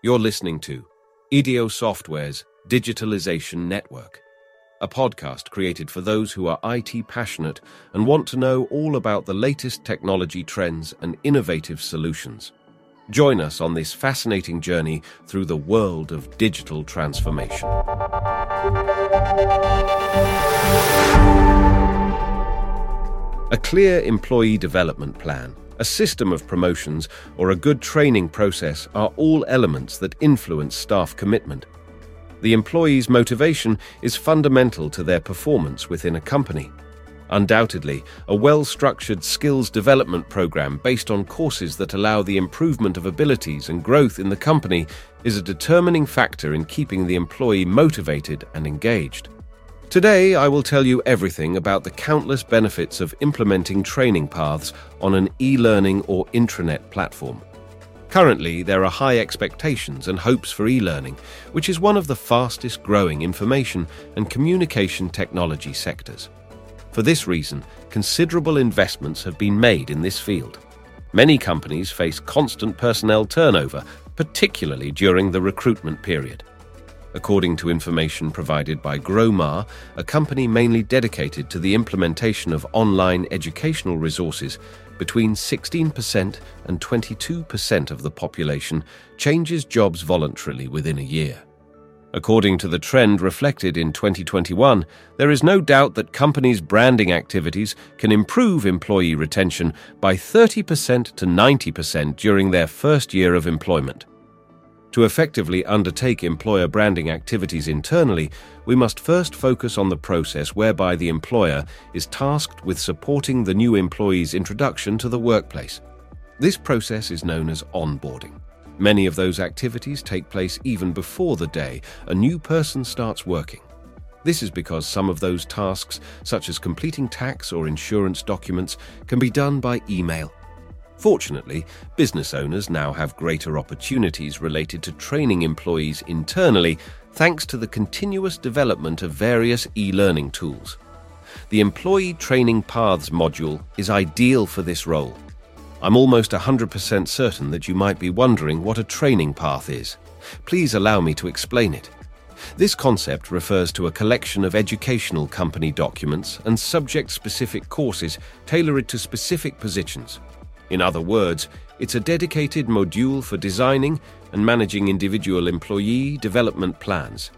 You're listening to Ideo Software's Digitalization Network, a podcast created for those who are IT passionate and want to know all about the latest technology trends and innovative solutions. Join us on this fascinating journey through the world of digital transformation. A clear employee development plan, a system of promotions, or a good training process are all elements that influence staff commitment. The employee's motivation is fundamental to their performance within a company. Undoubtedly, a well-structured skills development program based on courses that allow the improvement of abilities and growth in the company is a determining factor in keeping the employee motivated and engaged. Today, I will tell you everything about the countless benefits of implementing training paths on an e-learning or intranet platform. Currently, there are high expectations and hopes for e-learning, which is one of the fastest growing information and communication technology sectors. For this reason, considerable investments have been made in this field. Many companies face constant personnel turnover, particularly during the recruitment period. According to information provided by Growmar, a company mainly dedicated to the implementation of online educational resources, between 16% and 22% of the population changes jobs voluntarily within a year. According to the trend reflected in 2021, there is no doubt that companies' branding activities can improve employee retention by 30% to 90% during their first year of employment. To effectively undertake employer branding activities internally, we must first focus on the process whereby the employer is tasked with supporting the new employee's introduction to the workplace. This process is known as onboarding. Many of those activities take place even before the day a new person starts working. This is because some of those tasks, such as completing tax or insurance documents, can be done by email. Fortunately, business owners now have greater opportunities related to training employees internally thanks to the continuous development of various e-learning tools. The Employee Training Paths module is ideal for this role. I'm almost 100% certain that you might be wondering what a training path is. Please allow me to explain it. This concept refers to a collection of educational company documents and subject-specific courses tailored to specific positions. In other words, it's a dedicated module for designing and managing individual employee development plans.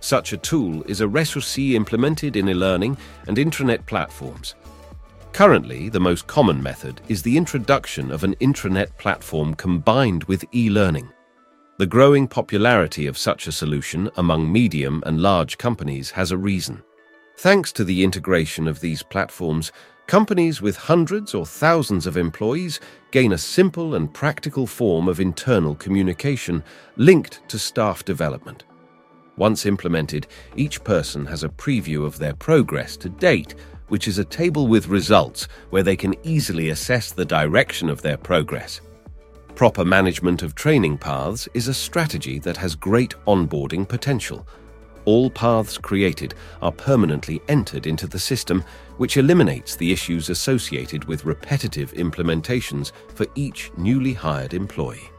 Such a tool is a resource implemented in e-learning and intranet platforms. Currently, the most common method is the introduction of an intranet platform combined with e-learning. The growing popularity of such a solution among medium and large companies has a reason. Thanks to the integration of these platforms, companies with hundreds or thousands of employees gain a simple and practical form of internal communication linked to staff development. Once implemented, each person has a preview of their progress to date, which is a table with results where they can easily assess the direction of their progress. Proper management of training paths is a strategy that has great onboarding potential. All paths created are permanently entered into the system, which eliminates the issues associated with repetitive implementations for each newly hired employee.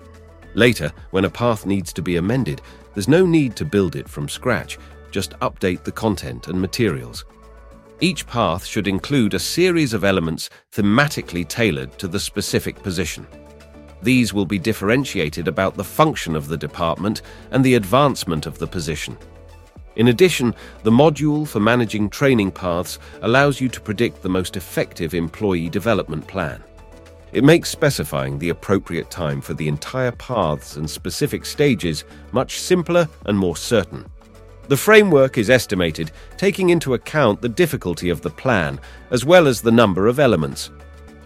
Later, when a path needs to be amended, there's no need to build it from scratch, just update the content and materials. Each path should include a series of elements thematically tailored to the specific position. These will be differentiated about the function of the department and the advancement of the position. In addition, the module for managing training paths allows you to predict the most effective employee development plan. It makes specifying the appropriate time for the entire paths and specific stages much simpler and more certain. The framework is estimated, taking into account the difficulty of the plan as well as the number of elements.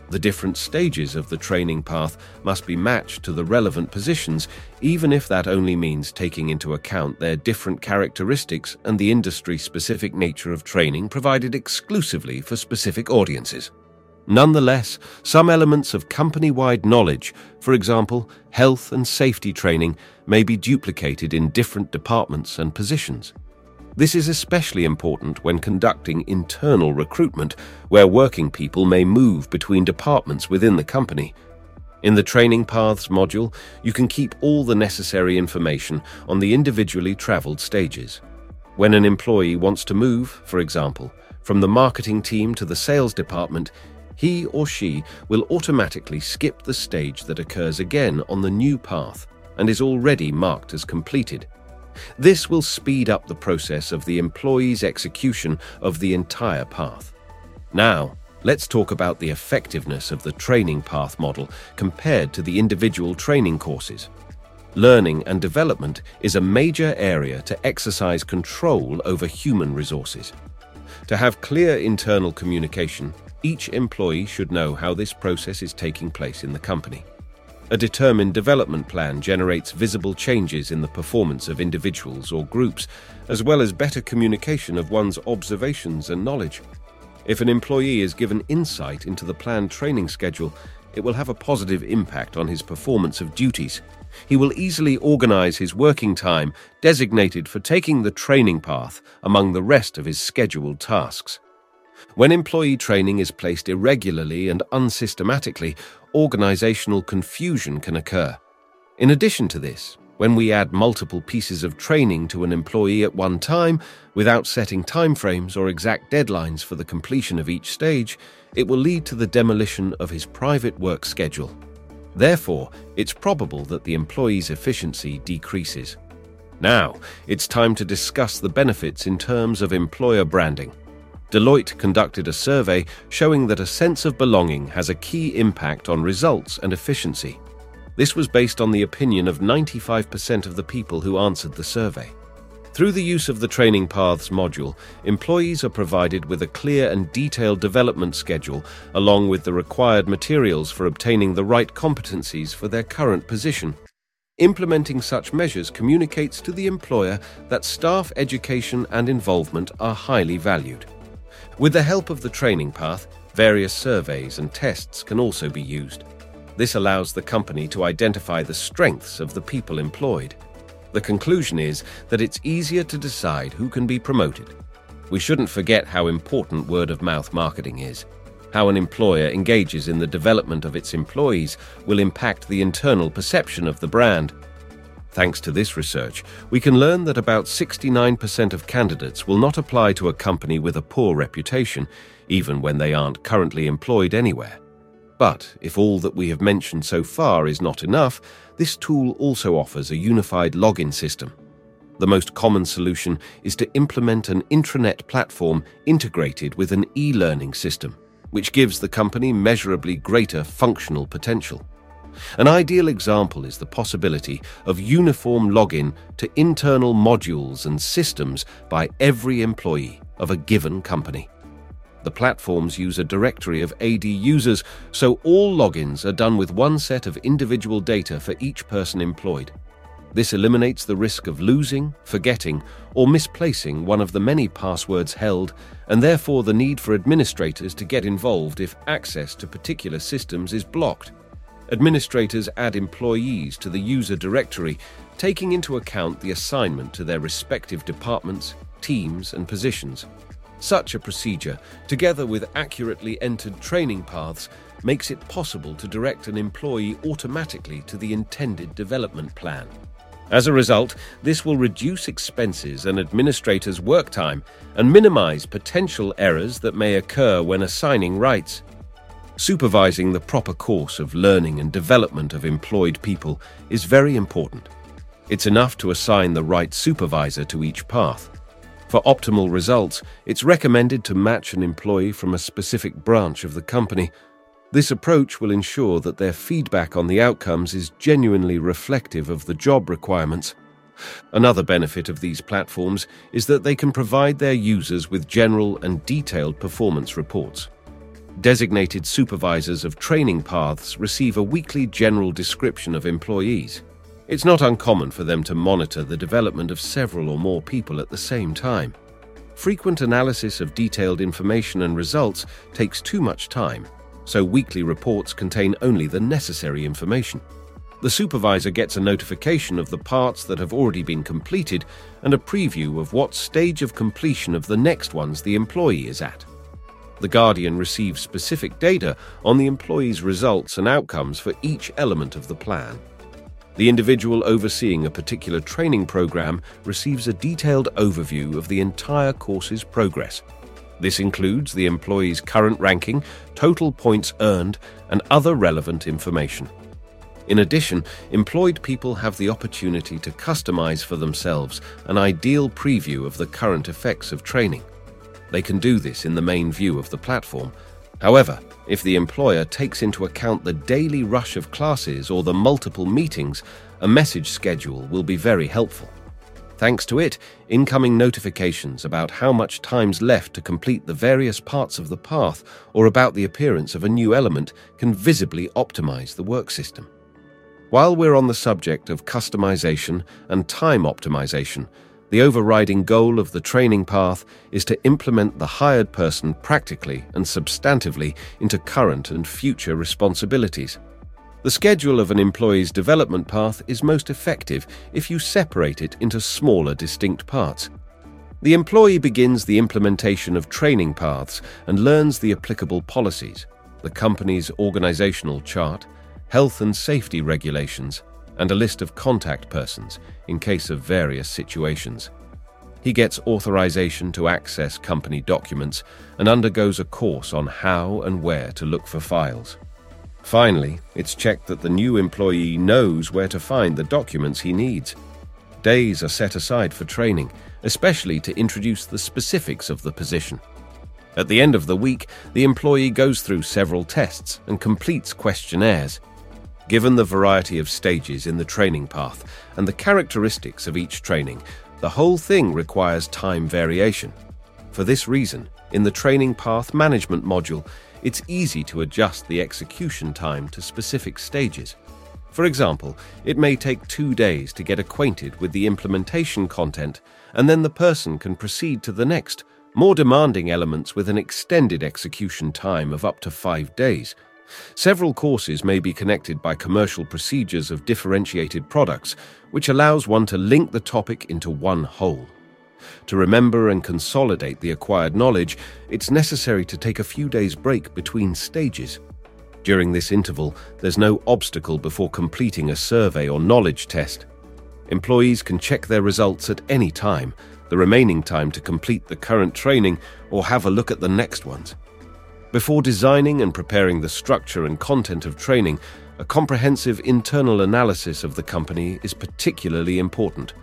The different stages of the training path must be matched to the relevant positions, even if that only means taking into account their different characteristics and the industry-specific nature of training provided exclusively for specific audiences. Nonetheless, some elements of company-wide knowledge, for example, health and safety training, may be duplicated in different departments and positions. This is especially important when conducting internal recruitment, where working people may move between departments within the company. In the Training Paths module, you can keep all the necessary information on the individually traveled stages. When an employee wants to move, for example, from the marketing team to the sales department, he or she will automatically skip the stage that occurs again on the new path and is already marked as completed. This will speed up the process of the employee's execution of the entire path. Now, let's talk about the effectiveness of the training path model compared to the individual training courses. Learning and development is a major area to exercise control over human resources. To have clear internal communication, each employee should know how this process is taking place in the company. A determined development plan generates visible changes in the performance of individuals or groups, as well as better communication of one's observations and knowledge. If an employee is given insight into the planned training schedule, it will have a positive impact on his performance of duties. He will easily organize his working time designated for taking the training path among the rest of his scheduled tasks. When employee training is placed irregularly and unsystematically, organizational confusion can occur. In addition to this, when we add multiple pieces of training to an employee at one time, without setting timeframes or exact deadlines for the completion of each stage, it will lead to the demolition of his private work schedule. Therefore, it's probable that the employee's efficiency decreases. Now, it's time to discuss the benefits in terms of employer branding. Deloitte conducted a survey showing that a sense of belonging has a key impact on results and efficiency. This was based on the opinion of 95% of the people who answered the survey. Through the use of the Training Paths module, employees are provided with a clear and detailed development schedule, along with the required materials for obtaining the right competencies for their current position. Implementing such measures communicates to the employer that staff education and involvement are highly valued. With the help of the training path, various surveys and tests can also be used. This allows the company to identify the strengths of the people employed. The conclusion is that it's easier to decide who can be promoted. We shouldn't forget how important word-of-mouth marketing is. How an employer engages in the development of its employees will impact the internal perception of the brand. Thanks to this research, we can learn that about 69% of candidates will not apply to a company with a poor reputation, even when they aren't currently employed anywhere. But if all that we have mentioned so far is not enough, this tool also offers a unified login system. The most common solution is to implement an intranet platform integrated with an e-learning system, which gives the company measurably greater functional potential. An ideal example is the possibility of uniform login to internal modules and systems by every employee of a given company. The platforms use a directory of AD users, so all logins are done with one set of individual data for each person employed. This eliminates the risk of losing, forgetting, or misplacing one of the many passwords held, and therefore the need for administrators to get involved if access to particular systems is blocked. Administrators add employees to the user directory, taking into account the assignment to their respective departments, teams, and positions. Such a procedure, together with accurately entered training paths, makes it possible to direct an employee automatically to the intended development plan. As a result, this will reduce expenses and administrators' work time and minimize potential errors that may occur when assigning rights. Supervising the proper course of learning and development of employed people is very important. It's enough to assign the right supervisor to each path. For optimal results, it's recommended to match an employee from a specific branch of the company. This approach will ensure that their feedback on the outcomes is genuinely reflective of the job requirements. Another benefit of these platforms is that they can provide their users with general and detailed performance reports. Designated supervisors of training paths receive a weekly general description of employees. It's not uncommon for them to monitor the development of several or more people at the same time. Frequent analysis of detailed information and results takes too much time, so weekly reports contain only the necessary information. The supervisor gets a notification of the parts that have already been completed and a preview of what stage of completion of the next ones the employee is at. The Guardian receives specific data on the employee's results and outcomes for each element of the plan. The individual overseeing a particular training program receives a detailed overview of the entire course's progress. This includes the employee's current ranking, total points earned, and other relevant information. In addition, employed people have the opportunity to customize for themselves an ideal preview of the current effects of training. They can do this in the main view of the platform. However, if the employer takes into account the daily rush of classes or the multiple meetings, a message schedule will be very helpful. Thanks to it, incoming notifications about how much time's left to complete the various parts of the path or about the appearance of a new element can visibly optimize the work system. While we're on the subject of customization and time optimization, the overriding goal of the training path is to implement the hired person practically and substantively into current and future responsibilities. The schedule of an employee's development path is most effective if you separate it into smaller, distinct parts. The employee begins the implementation of training paths and learns the applicable policies, the company's organizational chart, health and safety regulations, and a list of contact persons in case of various situations. He gets authorization to access company documents and undergoes a course on how and where to look for files. Finally, it's checked that the new employee knows where to find the documents he needs. Days are set aside for training, especially to introduce the specifics of the position. At the end of the week, the employee goes through several tests and completes questionnaires. Given the variety of stages in the training path and the characteristics of each training, the whole thing requires time variation. For this reason, in the training path management module, it's easy to adjust the execution time to specific stages. For example, it may take 2 days to get acquainted with the implementation content, and then the person can proceed to the next, more demanding elements with an extended execution time of up to 5 days. Several courses may be connected by commercial procedures of differentiated products, which allows one to link the topic into one whole. To remember and consolidate the acquired knowledge, it's necessary to take a few days' break between stages. During this interval, there's no obstacle before completing a survey or knowledge test. Employees can check their results at any time, the remaining time to complete the current training or have a look at the next ones. Before designing and preparing the structure and content of training, a comprehensive internal analysis of the company is particularly important.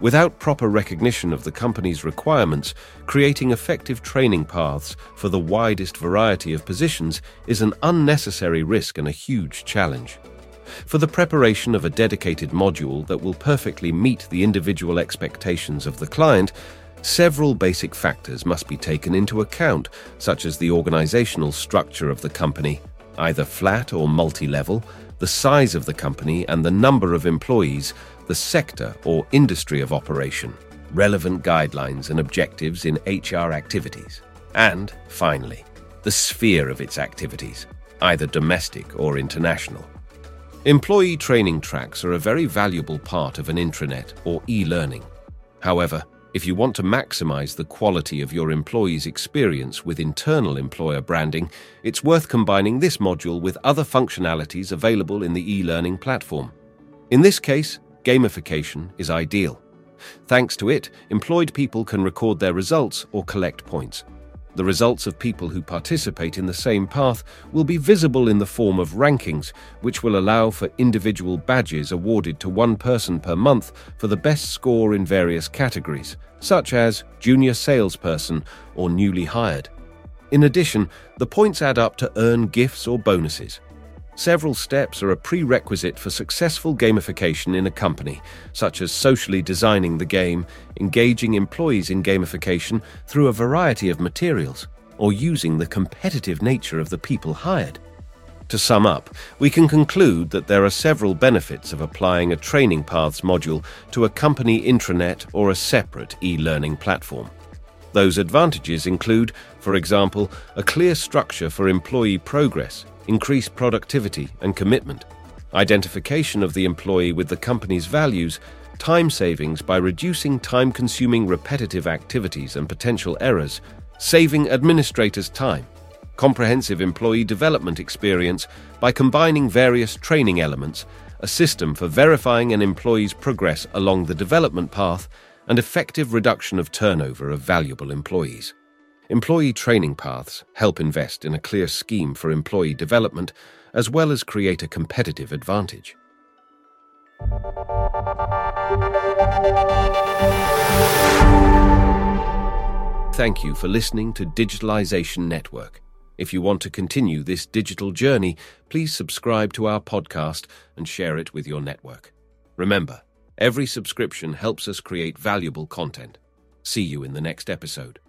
Without proper recognition of the company's requirements, creating effective training paths for the widest variety of positions is an unnecessary risk and a huge challenge. For the preparation of a dedicated module that will perfectly meet the individual expectations of the client, several basic factors must be taken into account, such as the organizational structure of the company, either flat or multi-level, the size of the company and the number of employees, the sector or industry of operation, relevant guidelines and objectives in HR activities, and, finally, the sphere of its activities, either domestic or international. Employee training tracks are a very valuable part of an intranet or e-learning. However, if you want to maximize the quality of your employees' experience with internal employer branding, it's worth combining this module with other functionalities available in the e-learning platform. In this case, gamification is ideal. Thanks to it, employed people can record their results or collect points. The results of people who participate in the same path will be visible in the form of rankings, which will allow for individual badges awarded to one person per month for the best score in various categories, such as junior salesperson or newly hired. In addition, the points add up to earn gifts or bonuses. Several steps are a prerequisite for successful gamification in a company, such as socially designing the game, engaging employees in gamification through a variety of materials, or using the competitive nature of the people hired. To sum up, we can conclude that there are several benefits of applying a training paths module to a company intranet or a separate e-learning platform. Those advantages include, for example, a clear structure for employee progress, increased productivity and commitment, identification of the employee with the company's values, time savings by reducing time-consuming repetitive activities and potential errors, saving administrators time, comprehensive employee development experience by combining various training elements, a system for verifying an employee's progress along the development path, and effective reduction of turnover of valuable employees. Employee training paths help invest in a clear scheme for employee development as well as create a competitive advantage. Thank you for listening to Digitalization Network. If you want to continue this digital journey, please subscribe to our podcast and share it with your network. Remember, every subscription helps us create valuable content. See you in the next episode.